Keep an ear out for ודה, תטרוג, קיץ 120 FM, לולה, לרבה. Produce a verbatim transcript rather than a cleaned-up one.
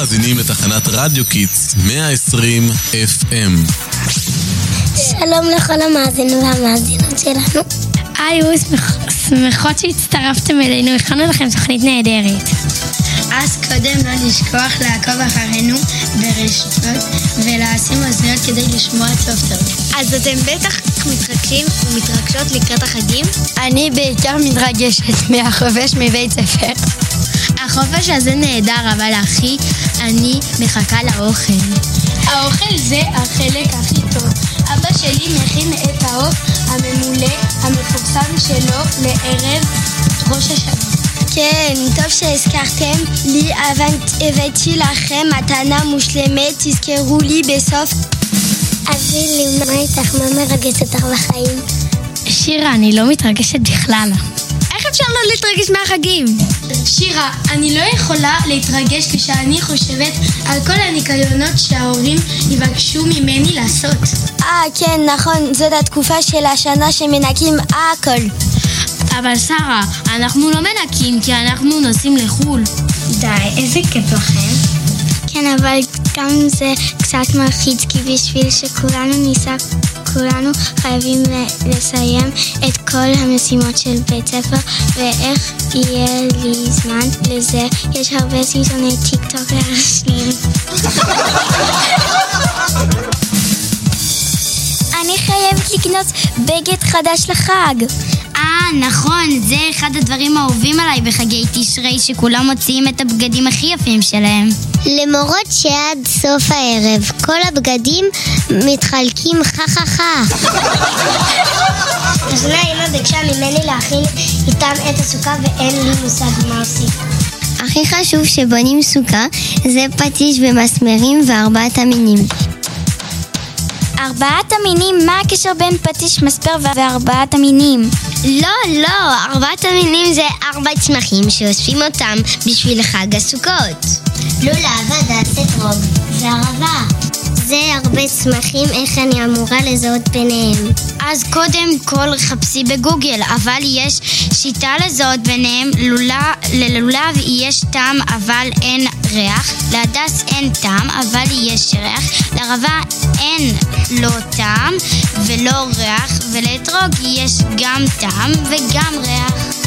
מאזינים לתחנת רדיו קיץ מאה ועשרים אף אם. שלום לכל המאזינים והמאזינות שלנו. היו שמחות שהצטרפתם אלינו, הכנו לכם תוכנית נהדרת. אז קודם לא לשכוח לעקוב אחרינו ברשתות ולשים אוזניות כדי לשמוע טוב טוב. אז אתם בטח מתרגשים ומתרגשות לקראת החגים? אני בעיקר מתרגשת מהחופש מבית ספר. החופש הזה נהדר, אבל הכי אני מחכה לאוכל. האוכל זה החלק הכי טוב. אבא שלי מכין את העוף הממולא המפורסם שלו לערב ראש השנה. כן, טוב שהזכרתם לי, הבאתי לכם מתנה מושלמת, תזכרו לי בסוף. אבי לי, מה איתך? מה מרגש אותך בחיים? שירה, אני לא מתרגשת בכלל. איך אפשר לא להתרגש מהחגים? שירה, אני לא יכולה להתרגש כשאני חושבת על כל הניקיונות שההורים יבקשו ממני לעשות. אה, כן, נכון, זאת התקופה של השנה שמנקים הכל. אבל שרה, אנחנו לא מנקים כי אנחנו נוסעים לחול. די, איזה כיף לכם. כן, אבל גם זה קצת מלחיץ, כי בשביל שכולנו ניסע, כולנו חייבים לסיים את כל המשימות של בית ספר, ואיך יהיה לי זמן לזה? יש הרבה סרטוני טיק טוק להשלים. אני חייבת לקנות בגד חדש לחג. אה, נכון, זה אחד הדברים האהובים עליי בחגי תשרי, שכולם מוציאים את הבגדים הכי יפים שלהם. למרות שעד סוף הערב כל הבגדים מתחלקים חחחה. השנה אמא ביקשה ממני להכין איתם את הסוכה ואין לי מושג מה עושים. הכי חשוב שבונים סוכה זה פטיש ומסמרים וארבעת המינים. ארבעת המינים? מה הקשר בין פטיש, מספר וארבעת המינים? לא, לא, ארבעת המינים זה ארבע צמחים שאוספים אותם בשביל חג הסוכות. לולה, ודה, תטרוג, לרבה. זה הרבה צמחים, איך אני אמורה לזהות ביניהם? אז קודם כל חפשי בגוגל, אבל יש שיטה לזהות ביניהם. לולה, ללולב יש טעם אבל אין ריח, להדס אין טעם אבל יש ריח, לרבה אין לא טעם ולא ריח, ולאתרוג יש גם טעם וגם ריח.